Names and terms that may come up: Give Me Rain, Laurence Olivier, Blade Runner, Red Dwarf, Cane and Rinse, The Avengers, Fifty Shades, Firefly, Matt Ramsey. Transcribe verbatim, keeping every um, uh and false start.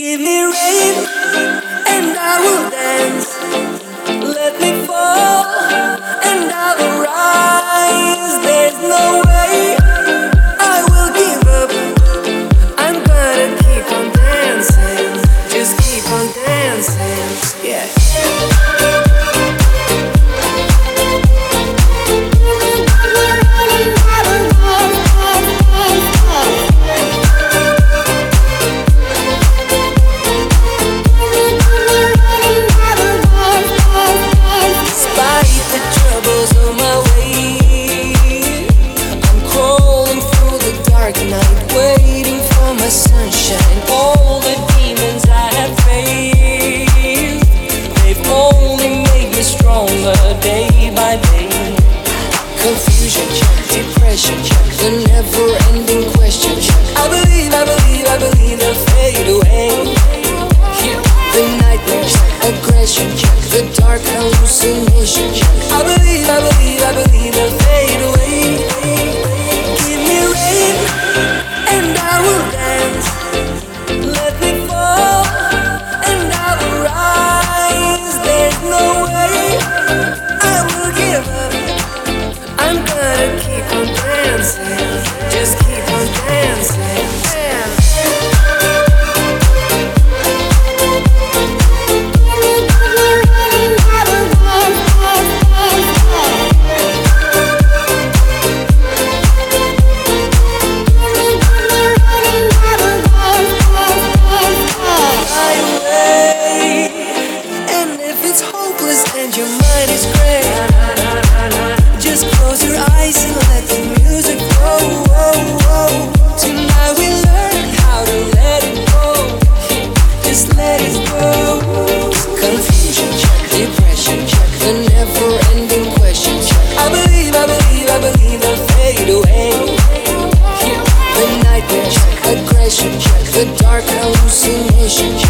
Give me rain and I will dance. Let me fall and I will rise. There's no way I will give up. I'm gonna keep on dancing. Just keep on dancing. Yeah. The dark hallucination.